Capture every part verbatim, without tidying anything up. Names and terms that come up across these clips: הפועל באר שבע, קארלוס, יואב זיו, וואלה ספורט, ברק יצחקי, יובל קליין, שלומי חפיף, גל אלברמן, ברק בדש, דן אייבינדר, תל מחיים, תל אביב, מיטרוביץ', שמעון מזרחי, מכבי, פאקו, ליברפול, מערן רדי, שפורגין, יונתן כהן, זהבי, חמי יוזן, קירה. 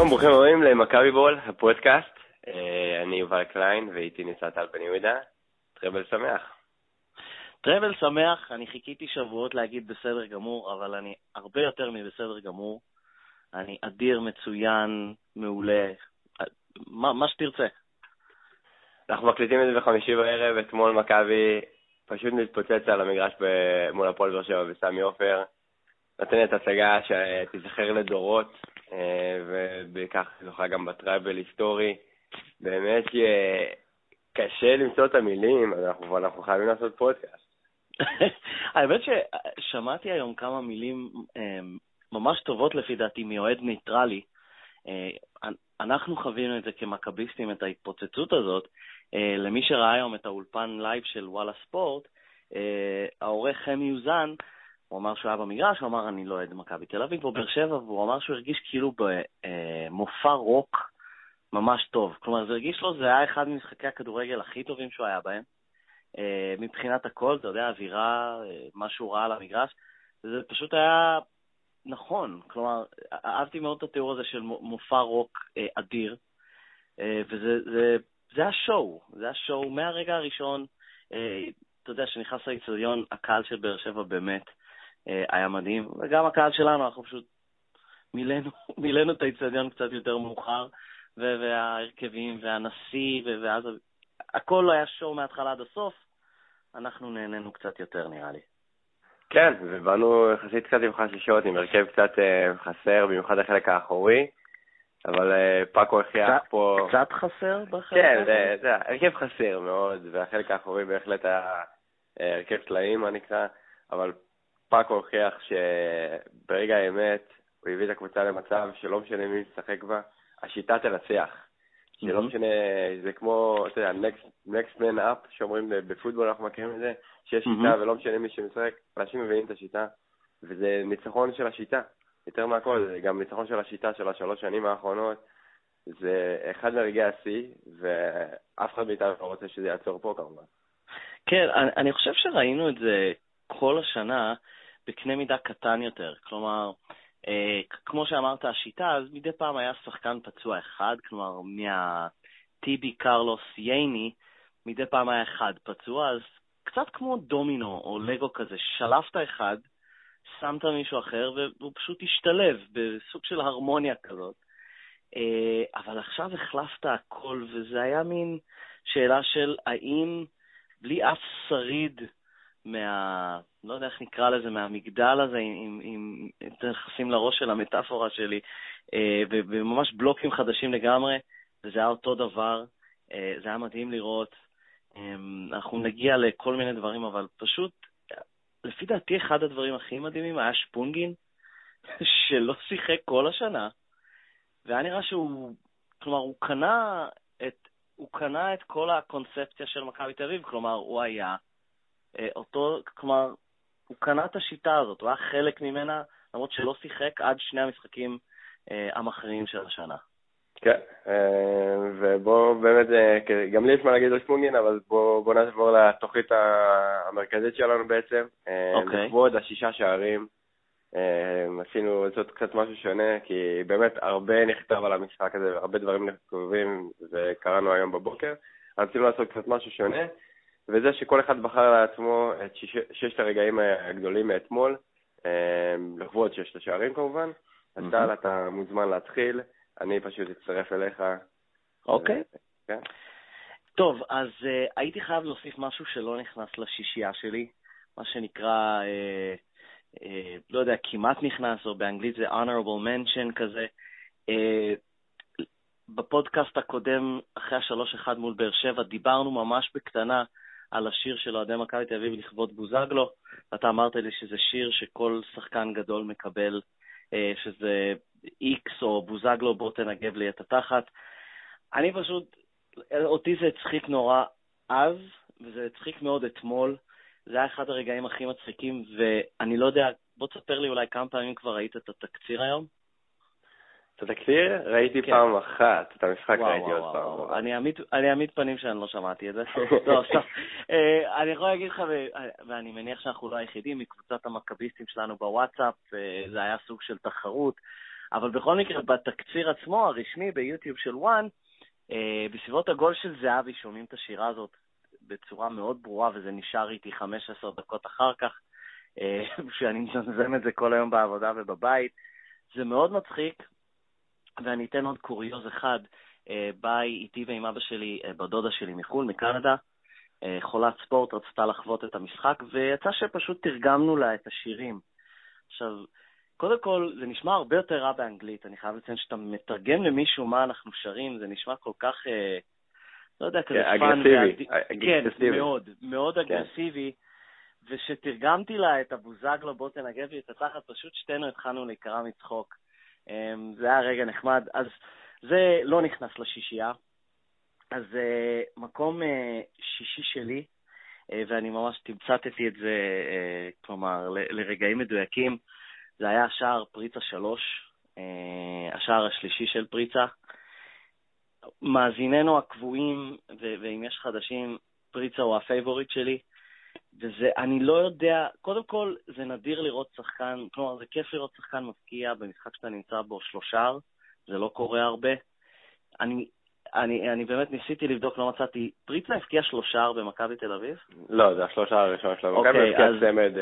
שלום, ברוכים הבאים למכבי בול, הפודקאסט. אני יובל קליין ואיתי ניצת על בן יהודה. טראבל שמח. טראבל שמח, אני חיכיתי שבועות להגיד בסדר גמור, אבל אני הרבה יותר מבסדר גמור. אני אדיר, מצוין, מעולה, מה, מה שתרצה. אנחנו מקליטים את זה בחמישי בערב, אתמול מכבי פשוט מתפוצץ על המגרש מול הפועל באר שבע וסמי עופר. נתנת הצגה שתזכר לדורות, ובכך זוכה גם בטראבל היסטורי. באמת קשה למצוא את המילים, אז אנחנו, אנחנו חייבים לעשות פודקאסט. האמת ששמעתי היום כמה מילים ממש טובות לפי דעתי מיועד ניטרלי. אנחנו חווינו את זה כמכביסטים, את ההתפוצצות הזאת. למי שראה היום את האולפן לייב של וואלה ספורט, העורך חמי יוזן, הוא אמר שהוא היה במגרש, הוא אמר אני לא אוהד מכבי תל אביב, הוא באר שבע, והוא אמר שהוא הרגיש כאילו במופע רוק ממש טוב. כלומר, זה הרגיש לו, זה היה אחד ממשחקי הכדורגל הכי טובים שהוא היה בהם. מבחינת הכל, אתה יודע, אווירה, משהו רע על המגרש, זה פשוט היה נכון. כלומר, אהבתי מאוד את התיאור הזה של מופע רוק אדיר, וזה זה, זה השואו, זה השואו מהרגע הראשון, אתה יודע, שנכנס לאצטדיון, הקהל של באר שבע באמת היה מדהים, וגם הקהל שלנו, אנחנו פשוט מילאנו, מילאנו את האצטדיון קצת יותר מאוחר, וההרכבים, והנשיא, ואז הכל היה שואו מההתחלה עד הסוף, אנחנו נהנינו קצת יותר נראה לי. כן, ובאנו יחסית קצת עם חששות, עם הרכב קצת חסר, במיוחד החלק האחורי, אבל פאקו הכיח פה... קצת חסר בחלק? כן, זה הרכב חסר מאוד, והחלק האחורי בהחלט היה הרכב טלאים, מה נקרא, אבל פאקו הוכיח שברגע האמת הוא הביא את הקבוצה למצב שלא משנה מי משחק בה, השיטה תנצח. שלא משנה, זה כמו, אתה יודע, next man up, שאומרים בפוטבול, אנחנו מכירים את זה, שיש שיטה ולא משנה מי שמשחק, אנשים מבינים את השיטה, וזה ניצחון של השיטה. יותר מהכל, זה גם ניצחון של השיטה של השלוש שנים האחרונות, זה אחד מרגעי השיא, ואף אחד מאיתנו לא רוצה שזה יעצור פה כמובן. כן, אני חושב שראינו את זה כל השנה, בקנה מידה קטן יותר. כלומר, אה, כמו שאמרת, השיטה, אז מדי פעם היה שחקן פצוע אחד, כלומר, מהטיבי קארלוס ייני, מדי פעם היה אחד פצוע, אז קצת כמו דומינו או לגו כזה, שלפת אחד, שמת מישהו אחר, והוא פשוט השתלב בסוג של הרמוניה כזאת. אה, אבל עכשיו החלפת הכל, וזה היה מין שאלה של האם בלי אף שריד מה... לא יודע איך נקרא לזה, מהמגדל הזה, אם, אם, אם תחסים לראש של המטאפורה שלי, אה, וממש בלוקים חדשים לגמרי, וזה היה אותו דבר, אה, זה היה מדהים לראות, אה, אנחנו נגיע לכל מיני דברים, אבל פשוט, לפי דעתי אחד הדברים הכי מדהימים היה שפורגין, שלא שיחק כל השנה, והיה נראה שהוא, כלומר, הוא קנה את, הוא קנה את כל הקונספציה של מכבי תל אביב, כלומר, הוא היה, אותו, כלומר, הוא קנה את השיטה הזאת, הוא היה חלק ממנה, למרות שלא שיחק עד שני המשחקים אה, המכריעים של השנה. כן, אה, ובוא באמת, אה, גם לי יש מה להגיד על שפונגין, אבל בוא, בוא נעבור לתוכנית המרכזית שלנו בעצם. אה, אוקיי. לכבוד השישה שערים, אה, עשינו לעשות קצת משהו שונה, כי באמת הרבה נכתב על המשחק הזה, הרבה דברים נכתובים, וקראנו היום בבוקר, אז עשינו לעשות קצת משהו שונה, וזה שכל אחד בחר לעצמו את שש, ששת הרגעים הגדולים מאתמול, לכבוד ששת השערים כמובן. אז mm-hmm. דל, אתה מוזמן להתחיל, אני פשוט אצטרף אליך. אוקיי. Okay. כן. טוב, אז uh, הייתי חייב להוסיף משהו שלא נכנס לשישייה שלי, מה שנקרא, uh, uh, לא יודע, כמעט נכנס, או באנגלית זה honorable mention כזה. Uh, בפודקאסט הקודם, אחרי השלוש אחד מול באר שבע, דיברנו ממש בקטנה, על השיר של אוהדי מכבי תל אביב לכבוד בוזגלו, אתה אמרת לי שזה שיר שכל שחקן גדול מקבל, שזה איקס או בוזגלו, בוא תנגב לי את התחת. אני פשוט, אותי זה הצחיק נורא אז, וזה הצחיק מאוד אתמול, זה היה אחד הרגעים הכי מצחיקים, ואני לא יודע, בוא תספר לי אולי כמה פעמים כבר ראית את התקציר היום? את התקציר? ראיתי כן. פעם אחת, את המשחק וואו, ראיתי וואו, עוד וואו, פעם. וואו. אני, עמיד, אני עמיד פנים שאני לא שמעתי את זה. לא, סתם. uh, אני יכול להגיד לך, ו... ואני מניח שאנחנו לא היחידים, מקבוצת המכביסטים שלנו בוואטסאפ, uh, זה היה סוג של תחרות, אבל בכל מקרה, בתקציר עצמו, הרשמי, ביוטיוב של וואן, בסביבות הגול של זהבי שומעים את השירה הזאת בצורה מאוד ברורה, וזה נשאר איתי חמש עשרה דקות אחר כך, שאני מזמזם את זה כל היום בעבודה ובבית. זה מאוד מצחיק, ואני אתן עוד קוריוז אחד, ביי איתי ועם אבא שלי, בדודה שלי מחול, מקנדה, חולת ספורט, רצתה לחוות את המשחק, ויצא שפשוט תרגמנו לה את השירים. עכשיו, קודם כל, זה נשמע הרבה יותר רע באנגלית, אני חייב לציין שאתה מתרגם למישהו מה אנחנו שרים, זה נשמע כל כך, לא יודע, כזה פן, כן, מאוד, מאוד אגרסיבי, ושתרגמתי לה את הבוזגלו, בוא תנגב לי את התחת, פשוט שתינו התחלנו להיקרע מצחוק. זה היה רגע נחמד, אז זה לא נכנס לשישייה, אז מקום שישי שלי, ואני ממש תמצאתי את זה, כלומר, לרגעים מדויקים, זה היה השער פריצה שלוש, השער השלישי של פריצה. מאזיננו הקבועים, ואם יש חדשים, פריצה הוא הפייבוריט שלי, וזה, אני לא יודע, קודם כל, זה נדיר לראות שחקן, כלומר, זה כיף לראות שחקן מפקיע במשחק שאתה נמצא בו שלושה, זה לא קורה הרבה. אני... אני, אני באמת ניסיתי לבדוק, לא מצאתי. פריצה הפקיע שלושה במכבי תל אביב? לא, זה השלושה הראשון שלו. אוקיי, אז... צמד,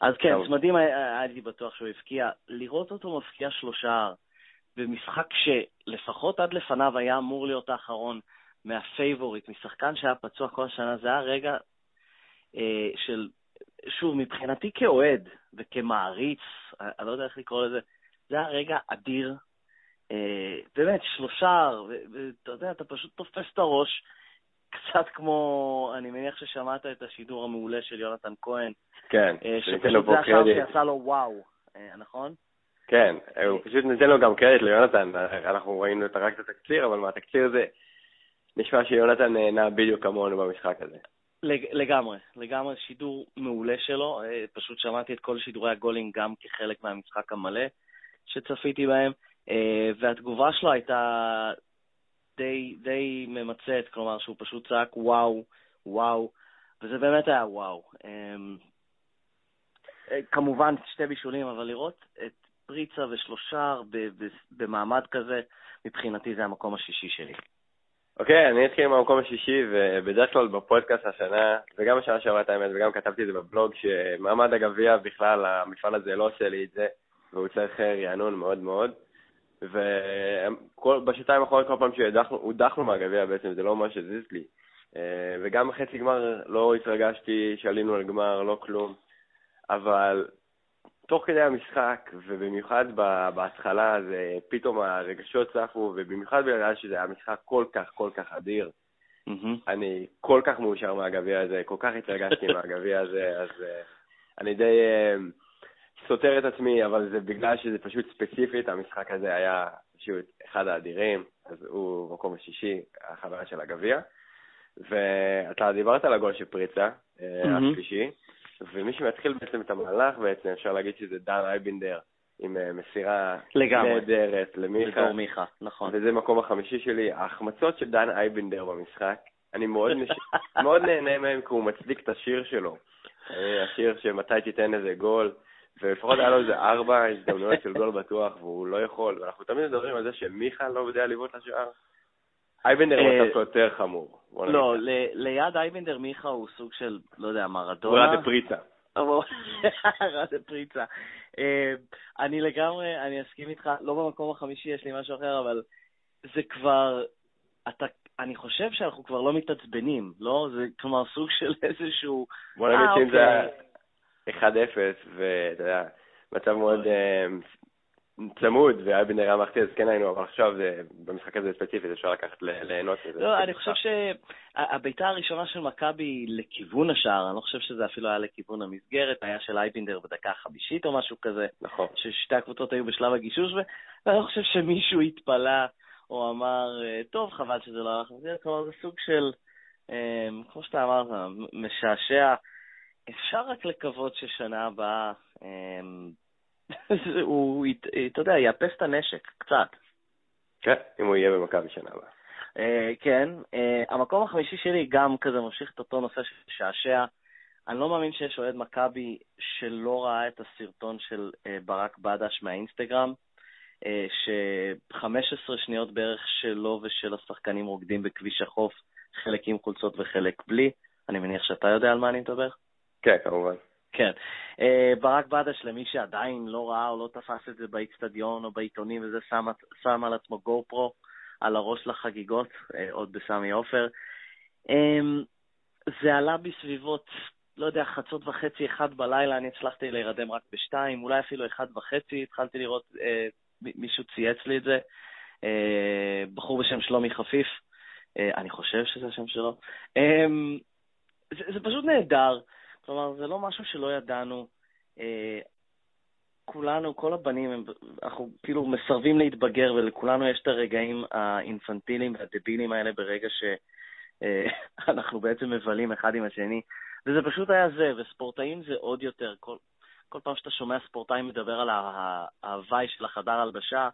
אז כן, צמדים הייתי בטוח שהוא הפקיע. לראות אותו מפקיע שלושה במשחק שלפחות עד לפניו היה אמור להיות האחרון מהפייבוריט, משחקן שהיה פצוע כל השנה, זה היה רגע אה, של, שוב, מבחינתי כאוהד וכמעריץ, אני לא יודע איך לקרוא לזה, זה היה רגע אדיר, באמת, שלושה, ואתה יודע, אתה פשוט תופס את הראש, קצת כמו, אני מניח ששמעת את השידור המעולה של יונתן כהן. כן. שפשוט זה השאר שיצא לו וואו, נכון? כן, הוא פשוט ניתן לו גם קרדיט ליונתן, אנחנו ראינו רק את התקציר, אבל מהתקציר הזה נשמע שיונתן נהנה בדיוק כמונו במשחק הזה. לגמרי, לגמרי שידור מעולה שלו, פשוט שמעתי את כל שידורי הגולים גם כחלק מהמשחק המלא שצפיתי בהם. והתגובה שלו הייתה די, די ממצאת, כלומר שהוא פשוט צעק וואו, וואו, וזה באמת היה וואו. כמובן שתי בישולים, אבל לראות את פריצה ושלושה במעמד כזה, מבחינתי זה המקום השישי שלי. אוקיי, אני אתחיל עם המקום השישי, ובדרך כלל בפודקאסט השנה, וגם השנה שעברה את האמת, וגם כתבתי את זה בבלוג, שמעמד הגביע בכלל, המפעל הזה לא עושה לי את זה, והוא צריך רענון מאוד מאוד. ובשתיים האחרונות כל פעם שהודחנו מהגביע בעצם, זה לא מה שזיז לי. וגם בחצי גמר לא התרגשתי, שעלינו על גמר, לא כלום. אבל תוך כדי המשחק, ובמיוחד בהתחלה, פתאום הרגשות צפו, ובמיוחד בגלל שזה היה משחק כל כך, כל כך אדיר. אני כל כך מאושר מהגביע הזה, כל כך התרגשתי מהגביע הזה, אז אני די... סותר את עצמי, אבל זה בגלל שזה פשוט ספציפית, המשחק הזה היה פשוט אחד האדירים, אז הוא מקום השישי, החברה של הגביע, ואתה דיברת על הגול של פריצה, השלישי, ומי שמתחיל בעצם את המהלך, בעצם אפשר להגיד שזה דן אייבינדר, עם מסירה נהדרת למיכה, וזה מקום החמישי שלי, ההחמצות של דן אייבינדר במשחק, אני מאוד נהנה מהם, כי הוא מצדיק את השיר שלו, השיר שמתי תיתן איזה גול, ולפחות היה לו איזה ארבע הזדמנויות של גול בטוח, והוא לא יכול, ואנחנו תמיד מדברים על זה שמיכה לא יודע לבעוט לשער. אייבינדר הוא מצב יותר חמור. לא, ליד אייבינדר מיכה הוא סוג של, לא יודע, מרדונה. הוא רדה פריצה. רדה פריצה. אני לגמרי, אני אסכים איתך, לא במקום החמישי, יש לי משהו אחר, אבל זה כבר, אני חושב שאנחנו כבר לא מתעצבנים, לא? זה כלומר סוג של איזשהו... בוא נגיד שאם זה היה... אחד אפס, ואתה יודע, מצב מאוד צמוד, ואייבינדר היה מחטיא, אז כן היינו, אבל עכשיו במשחק הזה ספציפית אפשר לקחת ליהנות. לא, אני חושב שהביתה הראשונה של מכבי לכיוון השער, אני לא חושב שזה אפילו היה לכיוון המסגרת, היה של אייבינדר בדקה החמישית או משהו כזה, ששתי הקבוצות היו בשלב הגישוש, ואני לא חושב שמישהו התפלא או אמר, טוב, חבל שזה לא הלך, כלומר זה סוג של, כמו שאתה אמרת, משעשע, אפשר רק לקוות ששנה הבאה הוא, אתה יודע, יאפס את הנשק, קצת. כן, אם הוא יהיה במכבי שנה הבאה. כן, המקום החמישי שלי גם כזה ממשיך את אותו נושא של שעשע. אני לא מאמין שיש אוהד מכבי שלא ראה את הסרטון של ברק בדש מהאינסטגרם, ש-חמש עשרה שניות בערך שלו ושל השחקנים רוקדים בכביש החוף, חלק עם חולצות וחלק בלי. אני מניח שאתה יודע על מה אני מדבר? כן, כמובן. כן. ברק בדש, למי שעדיין לא ראה או לא תפס את זה באיצטדיון או בעיתונים, וזה שם, שם על עצמו גו פרו, על הראש לחגיגות, עוד בסמי עופר. זה עלה בסביבות, לא יודע, חצות וחצי, אחד בלילה, אני הצלחתי להירדם רק בשתיים, אולי אפילו אחד וחצי, התחלתי לראות, אה, מישהו צייץ לי את זה, אה, בחור בשם שלומי חפיף, אה, אני חושב שזה השם שלו, אה, זה, זה פשוט נהדר, כלומר, זה לא משהו שלא ידענו, אה, כולנו, כל הבנים, הם, אנחנו כאילו מסרבים להתבגר, ולכולנו יש את הרגעים האינפנטיליים והדבילים האלה ברגע ש... אנחנו בעצם מבלים אחד עם השני, וזה פשוט היה זה, וספורטאים זה עוד יותר. כל, כל פעם שאתה שומע ספורטאים מדבר על ההווי של החדר הלבשה,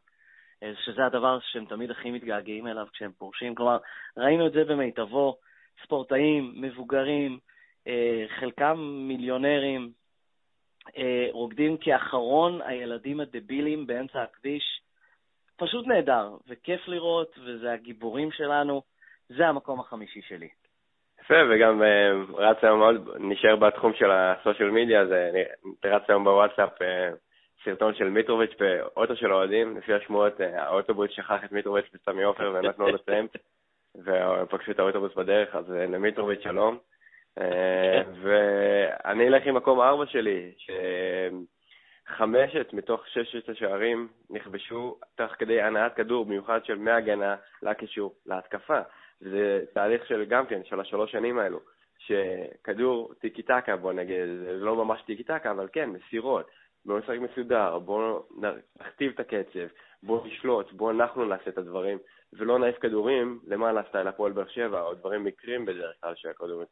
שזה הדבר שהם תמיד הכי מתגעגעים אליו כשהם פורשים. כלומר, ראינו את זה במיטבו, ספורטאים, מבוגרים, חלקם מיליונרים, רוקדים כאחרון הילדים הדבילים באמצע הכביש. פשוט נהדר, וכיף לראות, וזה הגיבורים שלנו. זה המקום החמישי שלי. יפה, וגם uh, רץ היום מאוד, נשאר בתחום של הסושיאל מדיה, אז uh, רץ היום בוואטסאפ uh, סרטון של מיטרוביץ' באוטו של אוהדים, לפי השמועות, uh, האוטובוס שכח את מיטרוביץ' בסמי עופר, ונתנו לו לסיים, ופגשו את האוטובוס בדרך, אז uh, למיטרוביץ' שלום. Uh, ואני אלך עם מקום ארבע שלי, שחמשת מתוך ששת השערים נכבשו תוך כדי הנעת כדור, במיוחד של מהגנה לקישור, להתקפה. זה תהליך של גם כן, של השלוש שנים האלו, שכדור טיקי-טקה, בוא נגיד, זה לא ממש טיקי-טקה, אבל כן, מסירות, בוא נשחק מסודר, בוא נכתיב את הקצב, בוא נשלוט, בוא אנחנו נעשה את הדברים, ולא נעיף כדורים למעלה סטייל הפועל באר שבע, או דברים מקרים בדרך כלל שהכדורים.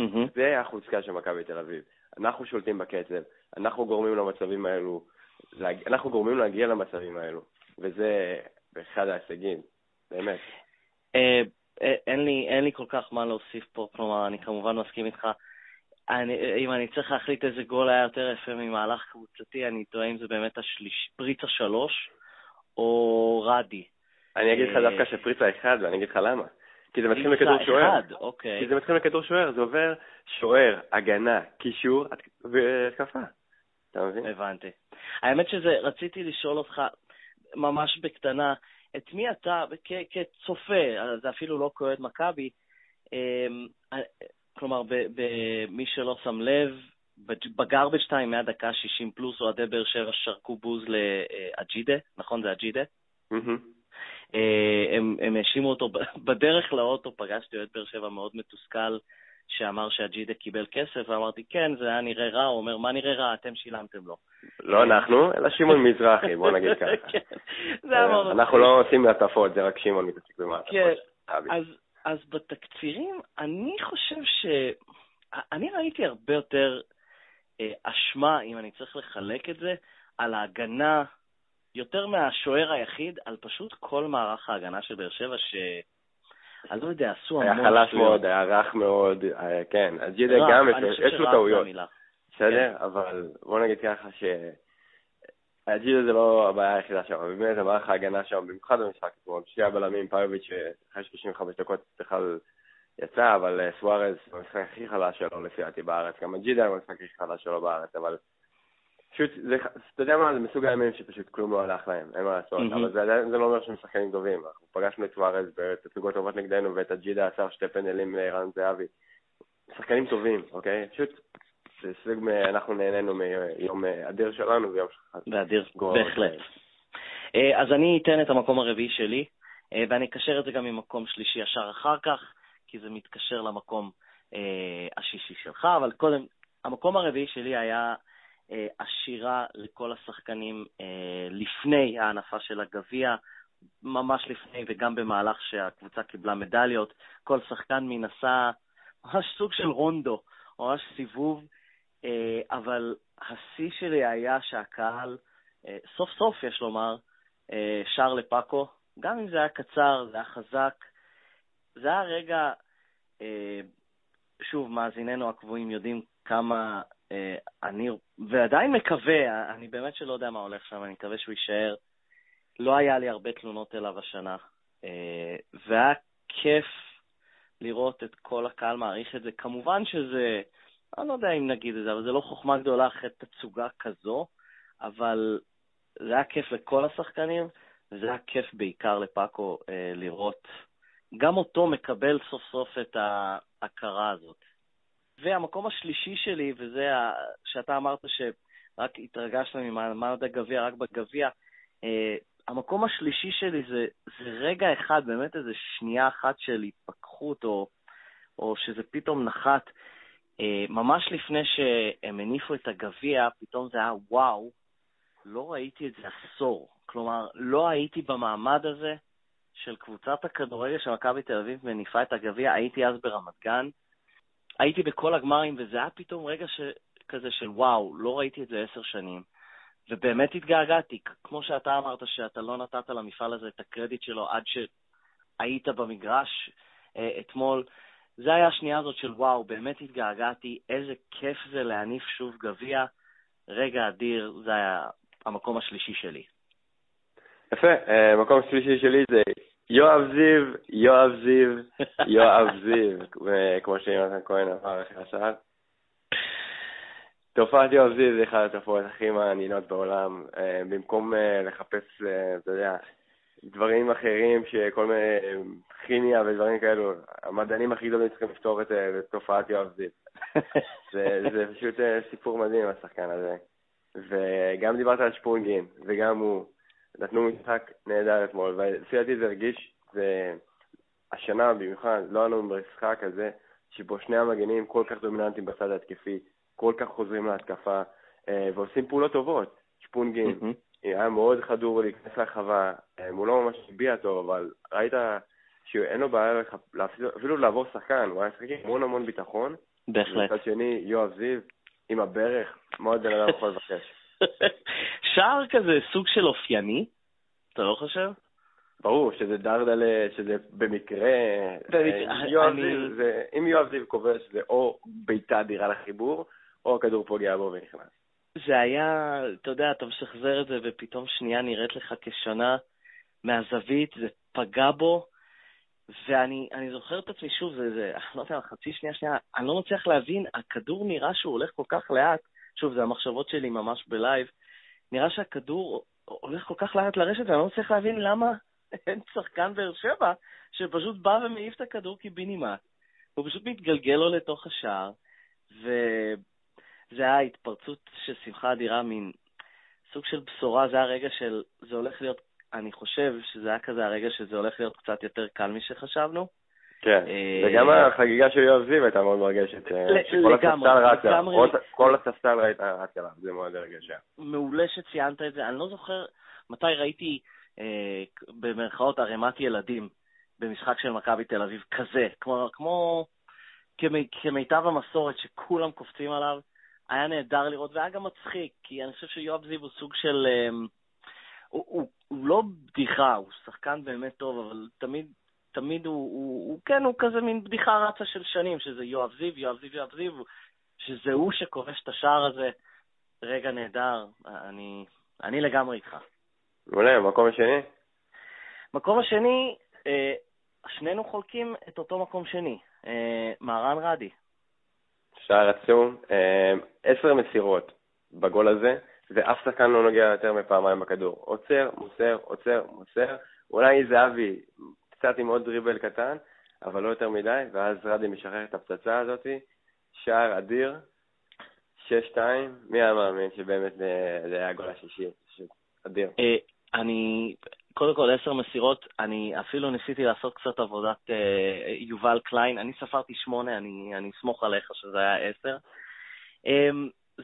Mm-hmm. זה החוזקה של מכבי תל אביב. אנחנו שולטים בקצב, אנחנו גורמים למצבים האלו, אנחנו גורמים להגיע למצבים האלו, וזה אחד ההישגים, באמת. אין לי, אין לי כל כך מה להוסיף פה, כלומר, אני כמובן מסכים איתך. אני, אם אני צריך להחליט איזה גול היה יותר יפה ממהלך קבוצתי, אני טועה אם זה באמת השליש, פריצה שלוש או רדי. אני אגיד לך דווקא שפריצה אחד, ואני אגיד לך למה. כי זה מתחיל לכדור שוער. אוקיי. כי זה מתחיל לכדור שוער, זה עובר שוער, הגנה, קישור, והתקפה. אתה מבין? הבנתי. האמת שזה, רציתי לשאול אותך ממש בקטנה, את מי אתה, כ- כצופה, זה אפילו לא קוהד מכבי, כלומר, במי שלא שם לב, בגרבג' שתיים מהדקה שישים פלוס, אוהדי באר שבע שרקו בוז לאג'ידה, נכון, זה אג'ידה? Mm-hmm. הם, הם האשימו אותו, בדרך לאוטו פגשתי אוהד באר שבע מאוד מתוסכל, שאמר שאג'ידה קיבל כסף, ואמרתי, כן, זה היה נראה רע, הוא אומר, מה נראה רע? אתם שילמתם לו. לא אנחנו, אלא שמעון מזרחי, בואו נגיד ככה. אנחנו לא עושים מעטפות, זה רק שמעון מתעסק במעטפות. אז בתקצירים, אני חושב ש... אני ראיתי הרבה יותר אשמה, אם אני צריך לחלק את זה, על ההגנה, יותר מהשוער היחיד, על פשוט כל מערך ההגנה של באר שבע, ש... אני לא יודע, עשו המון. היה חלש מאוד, היה רך מאוד, כן. אז ידע גם, יש לו טעויות. בסדר? אבל בוא נגיד ככה ש... הג'ידה זה לא הבעיה היחידה שם, באמת המערך ההגנה שם, במיוחד במשחק אתמול, שתי הבלמים, פאיוביץ' אחרי שלושים וחמש דקות בכלל יצא, אבל סוארז הוא המשחק הכי חלש שלו לפייתי בארץ, גם הג'ידה הוא המשחק הכי חלש שלו בארץ, אבל פשוט, אתה יודע מה, זה מסוג הימים שפשוט כלום לא הלך להם, אין מה לעשות, אבל זה לא אומר שהם שחקנים טובים, אנחנו פגשנו את סוארז בתצוגות טובות נגדנו, ואת הג'ידה עשה שתי פנדלים לערן זהבי, שחקנים טובים, אוקיי? פשוט, זה סוג, אנחנו נהנינו מיום אדיר שלנו, ויום שחק. באדיר, בהחלט. אז אני אתן את המקום הרביעי שלי, ואני אקשר את זה גם ממקום שלישי ישר אחר כך, כי זה מתקשר למקום השישי שלך, אבל קודם, המקום הרביעי שלי היה... עשירה לכל השחקנים לפני הענפה של הגביע, ממש לפני וגם במהלך שהקבוצה קיבלה מדליות, כל שחקן מנסה ממש סוג של רונדו, ממש סיבוב, אבל השיא שלי היה שהקהל, סוף סוף יש לומר, שר לפאקו, גם אם זה היה קצר, זה היה חזק, זה היה רגע, שוב, מאזיננו הקבועים יודעים כמה... אני, ועדיין מקווה, אני באמת שלא יודע מה הולך שם, אני מקווה שהוא יישאר לא היה לי הרבה תלונות אליו השנה, והיה כיף לראות את כל הקהל מעריך את זה. כמובן שזה, אני לא יודע אם נגיד את זה, אבל זה לא חוכמה גדולה אחרי תצוגה כזו, אבל זה היה כיף לכל השחקנים, וזה היה כיף בעיקר לפאקו לראות גם אותו מקבל סוף סוף את ההכרה הזאת. והמקום השלישי שלי, וזה שאתה אמרת שרק התרגשת ממעמד הגביע, רק בגביע, המקום השלישי שלי זה, זה רגע אחד, באמת איזה שנייה אחת של התפכחות, או, או שזה פתאום נחת, ממש לפני שהם הניפו את הגביע, פתאום זה היה וואו, לא ראיתי את זה עשור. כלומר, לא הייתי במעמד הזה של קבוצת הכדורגל שמכבי תל אביב מניפה את הגביע, הייתי אז ברמת גן, הייתי בכל הגמרים, וזה היה פתאום רגע ש... כזה של וואו, לא ראיתי את זה עשר שנים, ובאמת התגעגעתי, כמו שאתה אמרת שאתה לא נתת למפעל הזה את הקרדיט שלו עד שהיית במגרש אה, אתמול, זה היה השנייה הזאת של וואו, באמת התגעגעתי, איזה כיף זה להניף שוב גביע, רגע אדיר, זה היה המקום השלישי שלי. יפה, המקום השלישי שלי זה יואב זיו, יואב זיו, יואב זיו, כמו שיונתן כהן אמר אחרי השעה. תופעת יואב זיו זה אחת התופעות הכי מעניינות בעולם, במקום לחפש, אתה יודע, דברים אחרים שכל מיני כימיה ודברים כאלו, המדענים הכי גדולים צריכים לפתור את תופעת יואב זיו. זה פשוט סיפור מדהים השחקן הזה. וגם דיברת על שפורגין, וגם הוא נתנו משחק נהדר אתמול, ופייתי זה הרגיש, והשנה במיוחד לא ענו במשחק הזה, שבו שני המגנים כל כך דומיננטים בצד ההתקפי, כל כך חוזרים להתקפה, ועושים פעולות טובות, שפונגים, mm-hmm. היה מאוד חדור להיכנס לחווה, הוא לא ממש ביע טוב, אבל ראית שאין לו בעיה לך, אפילו לעבור שחקן, הוא היה שחקים המון המון ביטחון, בהחלט. ובצד שני, יואב זיו, עם הברך, מאוד בן אדם יכול לבקש. שער כזה סוג של אופייני, אתה לא חושב? ברור, שזה דרדלה, שזה במקרה, אם יואב זיו כובש זה או ביתה דירה לחיבור, או הכדור פוגע בו ונכנס. זה היה, אתה יודע, אתה משחזר את זה ופתאום שנייה נראית לך כשנה מהזווית, זה פגע בו, ואני זוכר את עצמי שוב, זה, אני לא יודע, חצי שנייה, שנייה, אני לא מצליח להבין, הכדור נראה שהוא הולך כל כך לאט, שוב, זה המחשבות שלי ממש בלייב, נראה שהכדור הולך כל כך לאט לרשת, ואני לא צריך להבין למה אין שחקן באר שבע, שפשוט בא ומעיף את הכדור קיבינימט. הוא פשוט מתגלגל לו לתוך השער, וזה היה התפרצות של שמחה אדירה, מין סוג של בשורה, זה הרגע של, זה הולך להיות, אני חושב שזה היה כזה הרגע שזה הולך להיות קצת יותר קל משחשבנו. כן, וגם החגיגה של יואב זיו הייתה מאוד מרגשת, שכל הספסל רצה, כל הספסל הייתה רצה, זה מאוד מרגשת. מעולה שציינת את זה, אני לא זוכר מתי ראיתי במרכאות ערימת ילדים במשחק של מכבי תל אביב כזה, כמו כמיטב המסורת שכולם קופצים עליו, היה נהדר לראות, והיה גם מצחיק, כי אני חושב שיואב זיו הוא סוג של, הוא לא בדיחה, הוא שחקן באמת טוב, אבל תמיד, תמיד הוא, הוא, הוא, כן, הוא כזה מין בדיחה רצה של שנים, שזה יואב זיו, יואב זיו, יואב זיו, שזה הוא שכובש את השער הזה. רגע נהדר, אני, אני לגמרי איתך. אולי, מקום השני? מקום השני, אה, שנינו חולקים את אותו מקום שני, אה, מערן רדי. שער עצום, אה, עשר מסירות בגול הזה, ואף שחקן לא נוגע יותר מפעמיים בכדור. עוצר, מוסר, עוצר, מוסר, אולי זהבי, קצת עם עוד דריבל קטן, אבל לא יותר מדי, ואז רדי משחרר את הפצצה הזאת, שער אדיר, שש שתיים, מי אמר שבאמת זה היה גול השישי, אדיר. אני, קודם כל עשר מסירות, אני אפילו ניסיתי לעשות קצת עבודת יובל קליין, אני ספרתי שמונה, אני אסמוך עליך שזה היה עשר.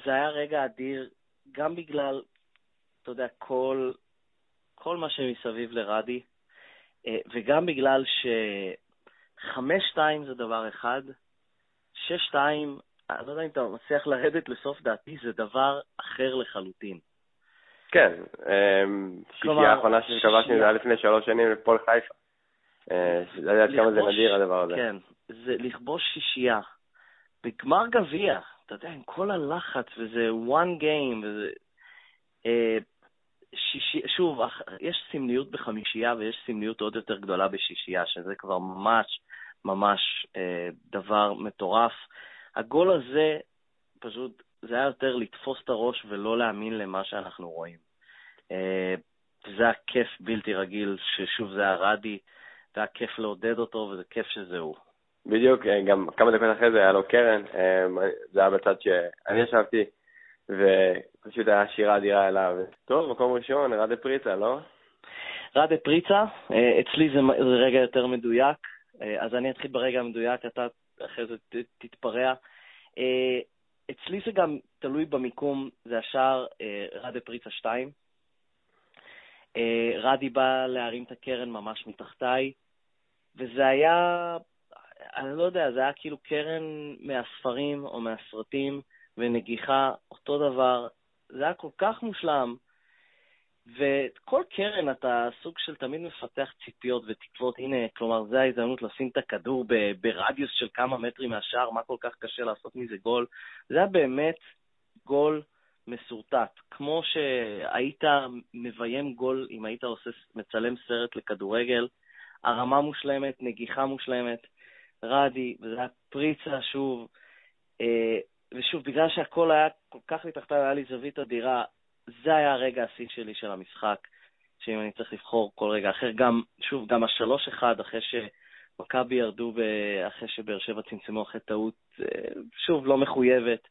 זה היה רגע אדיר, גם בגלל, אתה יודע, כל מה שמסביב לרדי, וגם בגלל ש-חמש שתיים זה דבר אחד, שש שתיים, אני לא יודע אם אתה מצליח לרדת לסוף דעתי, זה דבר אחר לחלוטין. כן, שישייה האחרונה שכבשתי זה היה לפני שלוש שנים לפול חיפה. לא יודעת כמה זה נדיר הדבר הזה. כן, זה לכבוש שישייה. בגמר גביע, אתה יודע, עם כל הלחץ, וזה one game, וזה... שישי, שוב, יש סמניות בחמישייה ויש סמניות עוד יותר גדולה בשישייה, שזה כבר ממש ממש אה, דבר מטורף. הגול הזה פשוט, זה היה יותר לתפוס את הראש ולא להאמין למה שאנחנו רואים. אה, זה היה כיף בלתי רגיל, ששוב זה היה רדי, זה היה כיף לעודד אותו וזה כיף שזה הוא. בדיוק, גם כמה דקות אחרי זה היה לו קרן, זה היה בצד שאני ישבתי, ופשוט היה שירה אדירה אליו. טוב, מקום ראשון, רדי פריצה, לא? רדי פריצה, אצלי זה רגע יותר מדויק, אז אני אתחיל ברגע המדויק, אתה אחרי זה תתפרע. אצלי זה גם תלוי במיקום, זה השאר רדי פריצה שתיים. רדי בא להרים את הקרן ממש מתחתיי, וזה היה, אני לא יודע, זה היה כאילו קרן מהספרים או מהסרטים, ונגיחה, אותו דבר, זה היה כל כך מושלם, וכל קרן אתה סוג של תמיד מפתח ציפיות ותקוות, הנה, כלומר, זה ההזדמנות לשים את הכדור ברדיוס של כמה מטרים מהשאר, מה כל כך קשה לעשות מזה גול, זה היה באמת גול מסורטט, כמו שהיית מביים גול, אם היית עושה, מצלם סרט לכדורגל, הרמה מושלמת, נגיחה מושלמת, רדי, וזה היה פריצה שוב, אה, ושוב, בגלל שהכל היה כל כך מתחתן, היה לי זווית אדירה, זה היה הרגע השיא שלי של המשחק, שאם אני צריך לבחור כל רגע אחר, גם, שוב, גם השלוש אחד, אחרי שמכבי ירדו, אחרי שבאר שבע צמצמו אחרי טעות, שוב, לא מחויבת,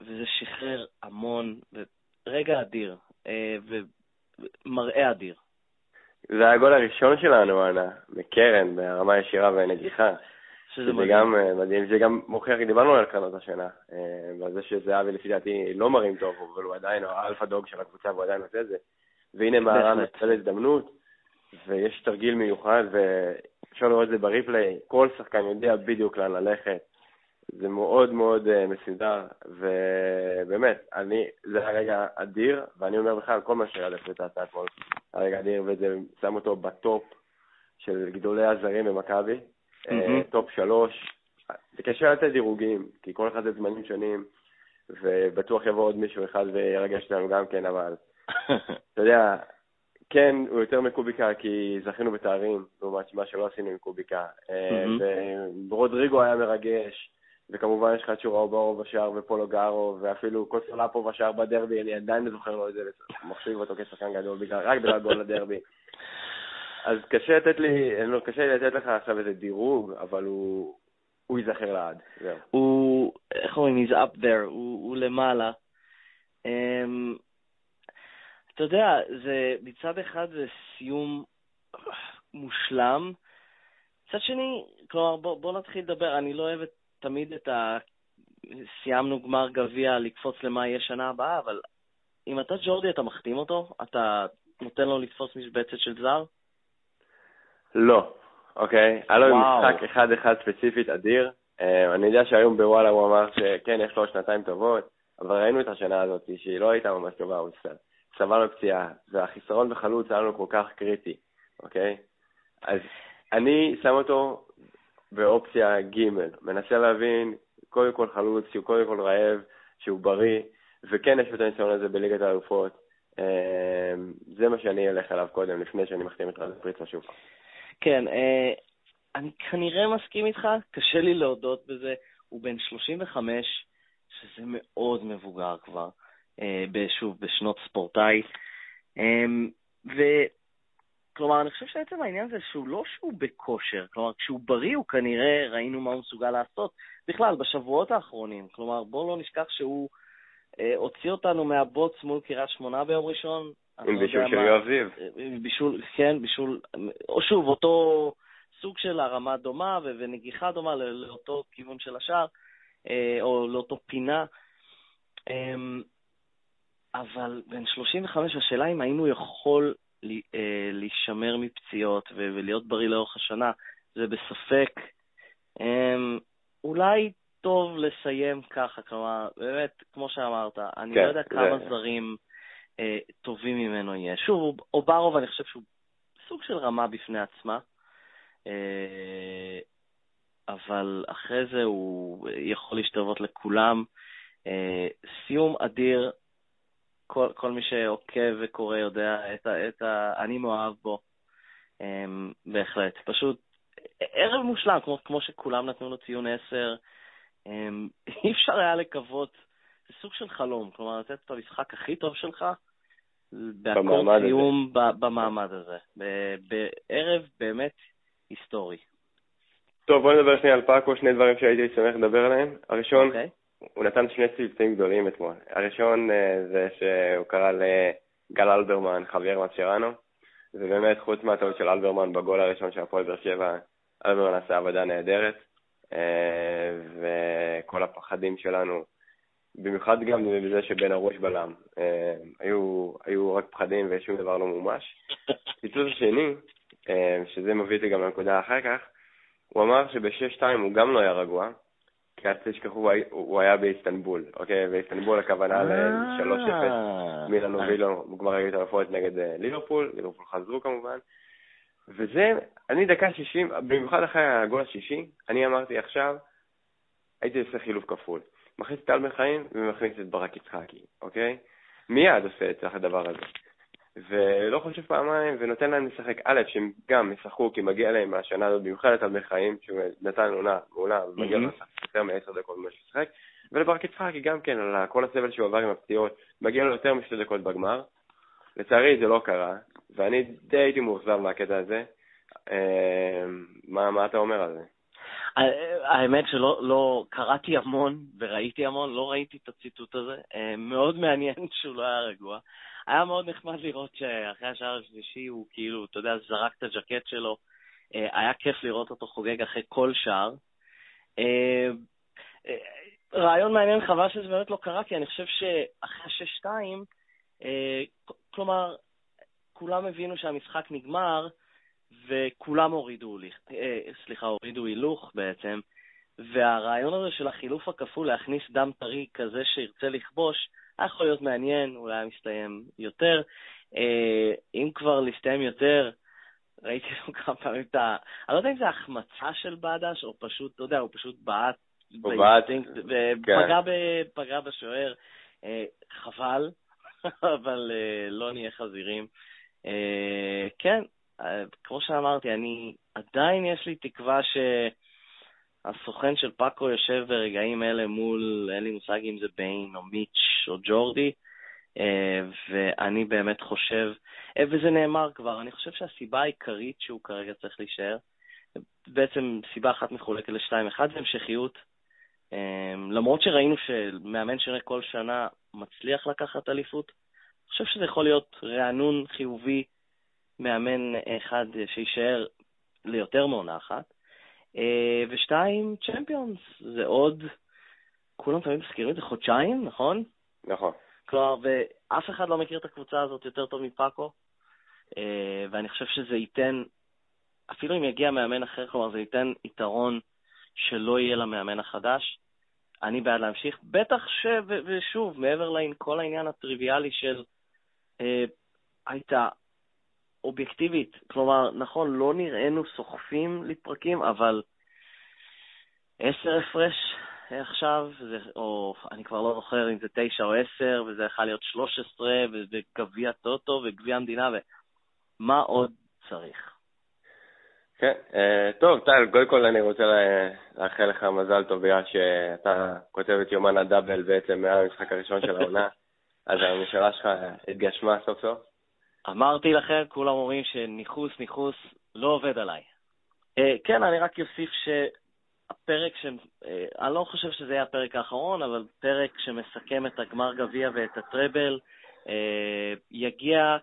וזה שחרר המון, רגע אדיר, ומראה אדיר. זה היה הגול הראשון שלנו, אנה, מקרן, ברמה ישירה ונגיחה. שזה מדהים. גם, מדהים, זה גם מוכיח, דיברנו על קרנות השנה, ועל זה שזהבי לפי דעתי לא מרים טוב, אבל הוא עדיין, האלפה דוג של הקבוצה, והוא עדיין עושה את זה, והנה מערן מצל הזדמנות, ויש תרגיל מיוחד, ואפשר לראות את זה בריפלי, כל שחקן יודע בדיוק לאן ללכת, זה מאוד מאוד מסודר, ובאמת, אני, זה הרגע אדיר, ואני אומר בכלל כל מה שירד לפריצה עשה אתמול, הרגע אדיר, וזה שם אותו בטופ של גדולי הזרים במכבי, Mm-hmm. טופ שלוש, זה קשה לתת דירוגים, כי כל אחד זה זמנים שונים, ובטוח יבוא עוד מישהו אחד וירגש לנו גם כן, אבל אתה יודע, כן, הוא יותר מקוביקה, כי זכינו בתארים, לעומת מה שלא עשינו עם קוביקה, mm-hmm. ורודריגו היה מרגש, וכמובן יש לך צ'וראו בארו בשער ופולו גארו, ואפילו קוסולאפו בשער בדרבי, אני עדיין מזוכר לו את זה, מחשיב אותו כשחקן גדול, רק בגלל גול לדרבי. אז קשה לתת לי, לא, קשה לתת לך עכשיו איזה דירוג, אבל הוא, הוא ייזכר לעד. הוא, איך אומרים, he's up there, הוא, הוא למעלה. Um, אתה יודע, זה, מצד אחד זה סיום מושלם. מצד שני, כלומר, בוא, בוא נתחיל לדבר, אני לא אוהבת תמיד את ה... סיימנו גמר גביע לקפוץ למה יהיה שנה הבאה, אבל אם אתה ג'ורדי, אתה מחתים אותו? אתה נותן לו לתפוס משבצת של זר? לא, אוקיי, היה לו משחק אחד אחד ספציפית אדיר, אני יודע שהיום בוואלה הוא אמר שכן, יש לו שנתיים טובות, אבל ראינו את השנה הזאת שהיא לא הייתה ממש טובה, הוא סבל בפציעה, והחיסרון בחלוץ היה לנו כל כך קריטי, אוקיי? אז אני שם אותו באופציה ג', מנסה להבין קודם כל חלוץ, שהוא קודם כל רעב, שהוא בריא, וכן יש את הניסיון הזה בליגת האלופות, זה מה שאני אלך עליו קודם, לפני שאני מחתים את רדי פריצה שוב. כן, אני כנראה מסכים איתך, קשה לי להודות בזה, הוא בן שלושים וחמש, שזה מאוד מבוגר כבר, שוב, בשנות ספורטאי, וכלומר, אני חושב שעצם העניין זה שהוא לא שהוא בכושר, כלומר, כשהוא בריא הוא כנראה, ראינו מה הוא מסוגל לעשות, בכלל, בשבועות האחרונים, כלומר, בוא לא נשכח שהוא הוציא אותנו מהבוץ מול קירה שמונה ביום ראשון, עם בישול של יואב זיו. בישול, כן, בישול, או שוב, אותו סוג של הרמה דומה ונגיחה דומה לאותו כיוון של השאר, או לאותו פינה. אבל בין שלושים וחמש, השאלה אם היינו יכול להישמר מפציעות ולהיות בריא לאורך השנה, זה בספק. אולי טוב לסיים ככה, כלומר, באמת, כמו שאמרת, אני לא יודע כמה זרים טובים ממנו יהיה. שוב, אוברוב אני חושב שהוא סוג של רמה בפני עצמה, אבל אחרי זה הוא יכול להשתלבות לכולם. סיום אדיר, כל, כל מי שעוקב וקורא יודע את ה, את ה, אני מאוהב בו, בהחלט. פשוט ערב מושלם, כמו, כמו שכולם נתנו לו ציון עשר, אי אפשר היה לקוות, זה סוג של חלום, כלומר, לתת את המשחק הכי טוב שלך, בהקור ציום במעמד הזה, בערב באמת היסטורי. טוב, בואו נדבר שנייה על פאקו, שני דברים שהייתי שמח לדבר עליהם. הראשון, הוא נתן שני ציוצים גדולים אתמול. הראשון זה שהוא קרא לגל אלברמן, חבר מצ'רנו, ובאמת חוץ מהטעות של אלברמן בגול הראשון של הפועל באר שבע, אלברמן עשה עבודה נהדרת, וכל הפחדים שלנו, במיוחד גם בזה שבן הראש בלם, היו, היו רק פחדים ושום דבר לא מומש. ציטוט השני, שזה מביא לי גם לנקודה אחר כך, הוא אמר שב-שש שתיים הוא גם לא היה רגוע, כי אל תשכחו, הוא היה באיסטנבול, אוקיי? באיסטנבול הכוונה ל-שלוש אפס, מילאן הובילו, הוא כבר היה התערפות נגד ליברפול, ליברפול חזרו כמובן, וזה, אני דקה שישים, במיוחד אחרי הגול השישי, אני אמרתי עכשיו, הייתי עושה חילוף כפול. מכניס את תל מחיים ומכניס את ברק יצחקי, אוקיי? מיד עושה את הדבר הזה. ולא חושב פעמיים, ונותן להם לשחק א', שהם גם ישחקו, כי מגיע להם מהשנה הזאת, במיוחד לתל מחיים, שהוא נתן עונה, מעולה, ומגיע לו לשחק יותר מ-עשר דקות ממה ששחק, ולברק יצחקי גם כן, על כל הסבל שהוא עבר עם הפציעות, מגיע לו יותר משתי דקות בגמר. לצערי זה לא קרה, ואני די הייתי מאוכזב מהקטע הזה. מה, מה אתה אומר על זה? האמת שלא לא, קראתי המון וראיתי המון, לא ראיתי את הציטוט הזה, מאוד מעניין שהוא לא היה רגוע. היה מאוד נחמד לראות שאחרי השער השלישי הוא כאילו, אתה יודע, זרק את הג'קט שלו, היה כיף לראות אותו חוגג אחרי כל שער. רעיון מעניין, חבל שזה באמת לא קרה, כי אני חושב שאחרי שש שתיים, כלומר, כולם הבינו שהמשחק נגמר, וכולם הורידו, סליחה, הורידו הילוך בעצם, והרעיון הזה של החילוף הכפול, להכניס דם טרי כזה שירצה לכבוש, היה יכול להיות מעניין, אולי מסתיים יותר. אם כבר להסתיים יותר, ראיתי לו כמה פעמים את ה... אני לא יודע אם זה החמצה של בדש, או פשוט, אתה יודע, הוא פשוט בעט, פגע בשוער, חבל, אבל לא נהיה חזירים. כן, כמו שאמרתי, אני עדיין יש לי תקווה שהסוכן של פאקו יושב ברגעים אלה מול, אין לי מושג אם זה בין או מיץ' או ג'ורדי, ואני באמת חושב, וזה נאמר כבר, אני חושב שהסיבה העיקרית שהוא כרגע צריך להישאר, בעצם סיבה אחת מחולקת לשתיים, אחד זה המשכיות, למרות שראינו שמאמן שרי כל שנה מצליח לקחת אליפות, אני חושב שזה יכול להיות רענון חיובי, מאמן אחד שישאר ליותר מעונה אחת, ושתיים, צ'מפיונס, זה עוד, כולם תמיד מזכירים את זה חודשיים, נכון? נכון. כלומר, ואף אחד לא מכיר את הקבוצה הזאת יותר טוב מפאקו, ואני חושב שזה ייתן, אפילו אם יגיע מאמן אחר, כלומר, זה ייתן יתרון שלא יהיה למאמן החדש, אני בעד להמשיך, בטח ש... ושוב, מעבר לכל העניין הטריוויאלי של הייתה אובייקטיבית, כלומר, נכון, לא נראינו סוחפים לפרקים, אבל עשר הפרש עכשיו, זה, או אני כבר לא זוכר אם זה תשע או עשר, וזה יכול להיות שלוש עשרה, וזה גביע טוטו וגביע המדינה, ומה עוד צריך? כן, טוב, טל, קודם כל אני רוצה לאחל לך מזל טוב, בגלל שאתה כותב את יומן הדאבל בעצם מעל המשחק הראשון של העונה, אז המשאלה שלך התגשמה סוף סוף? אמרתי לכם, כולם אומרים שניחוס, ניחוס, לא עובד עליי. כן, אני רק יוסיף שהפרק, אני לא חושב שזה יהיה הפרק האחרון, אבל פרק שמסכם את הגמר גביע ואת הטרבל, יגיע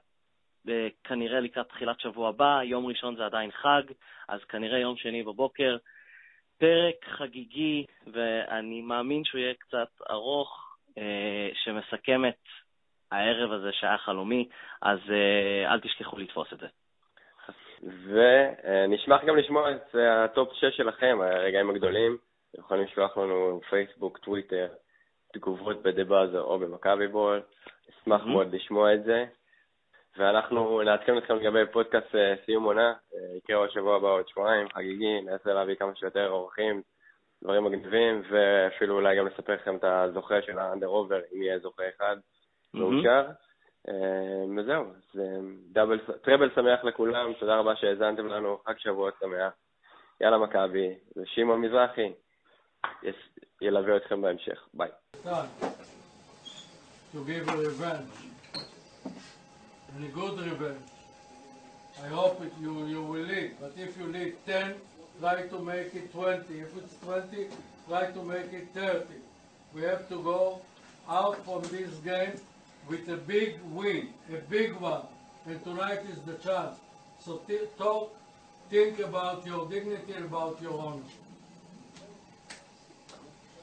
כנראה לקראת תחילת שבוע הבא, יום ראשון זה עדיין חג, אז כנראה יום שני בבוקר. פרק חגיגי, ואני מאמין שהוא יהיה קצת ארוך, שמסכם את הערב הזה שהיה חלומי, אז אל תשכחו לתפוס את זה. ונשמח גם לשמוע את הטופ שש שלכם, הרגעים הגדולים, אתם יכולים לשלוח לנו פייסבוק, טוויטר, תגובות בדבאזר או במכבי בול, נשמח מאוד לשמוע את זה, ואנחנו נעדכן אתכם לגבי פודקאסט סיום עונה, יקרה השבוע הבא עוד שבועיים, חגיגי, נעשה להביא כמה שיותר אורחים, דברים מגניבים, ואפילו אולי גם לספר לכם את הזוכה של האנדר אובר, אם יהיה זוכה אחד, מאושר. וזהו, זה טראבל שמח לכולם, תודה רבה שהזנתם לנו, חג שבועות שמח. יאללה מכבי, ושמעון מזרחי ילווה אתכם בהמשך. ביי. To give a revenge, and a good revenge. I hope it, you, you will lead, but if you lead ten, try to make it twenty. If it's twenty, try to make it thirty. We have to go out from this game with a big win, a big one, and tonight is the chance. So t- talk, think about your dignity, about your honor.